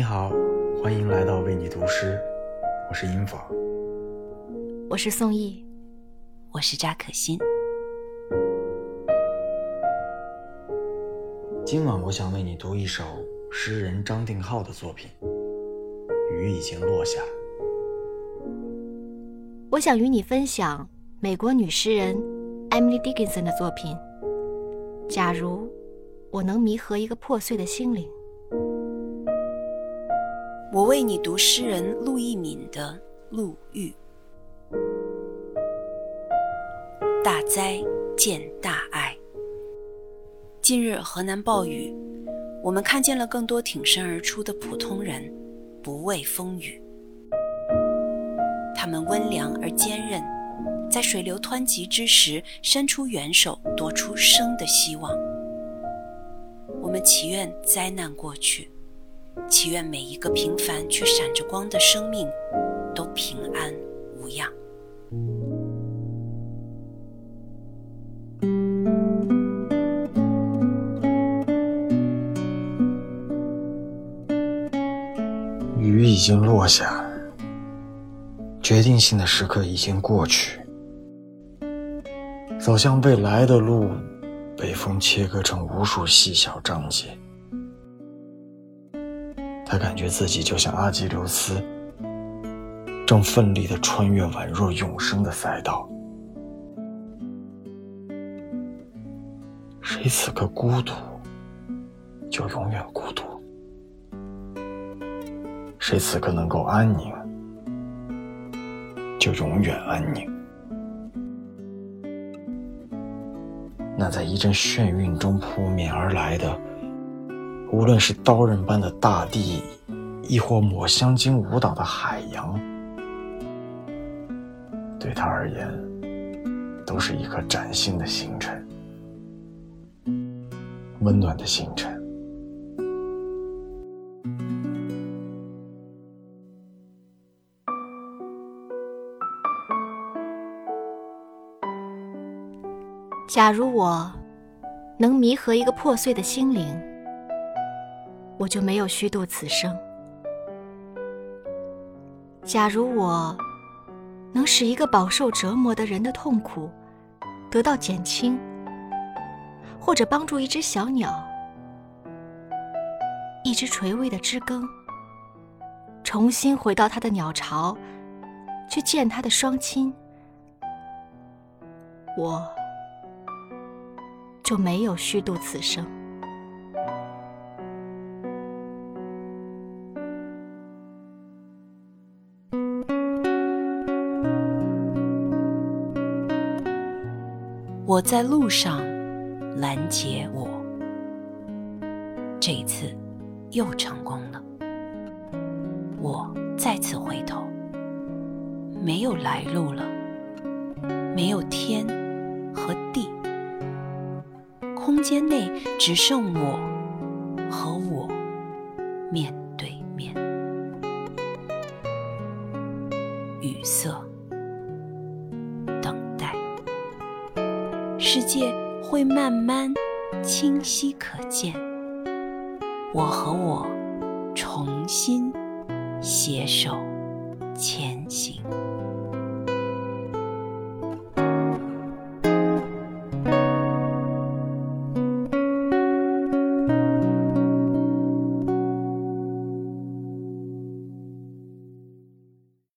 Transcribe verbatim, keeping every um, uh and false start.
你好，欢迎来到为你读诗，我是英法，我是宋毅，我是扎可欣。今晚我想为你读一首诗人张定浩的作品《雨已经落下》。我想与你分享美国女诗人 Emily Dickinson 的作品《假如我能弥合一个破碎的心灵》。我为你读诗人陆一敏的《路遇》。大灾见大爱。近日河南暴雨，我们看见了更多挺身而出的普通人，不畏风雨。他们温良而坚韧，在水流湍急之时伸出援手，夺出生的希望。我们祈愿灾难过去，祈愿每一个平凡却闪着光的生命都平安无恙。雨已经落下，决定性的时刻已经过去，走向未来的路被风切割成无数细小章节。他感觉自己就像阿基琉斯，正奋力地穿越宛若永生的赛道。谁此刻孤独，就永远孤独；谁此刻能够安宁，就永远安宁。那在一阵眩晕中扑面而来的，无论是刀刃般的大地，亦或抹香鲸舞蹈的海洋，对他而言，都是一颗崭新的星辰，温暖的星辰。假如我能弥合一个破碎的心灵，我就没有虚度此生。假如我能使一个饱受折磨的人的痛苦得到减轻，或者帮助一只小鸟、一只垂危的知更重新回到它的鸟巢，去见它的双亲，我就没有虚度此生。我在路上拦截我，这一次又成功了。我再次回头，没有来路了，没有天和地，空间内只剩我和我面对面。雨色世界会慢慢清晰可见，我和我重新携手前行。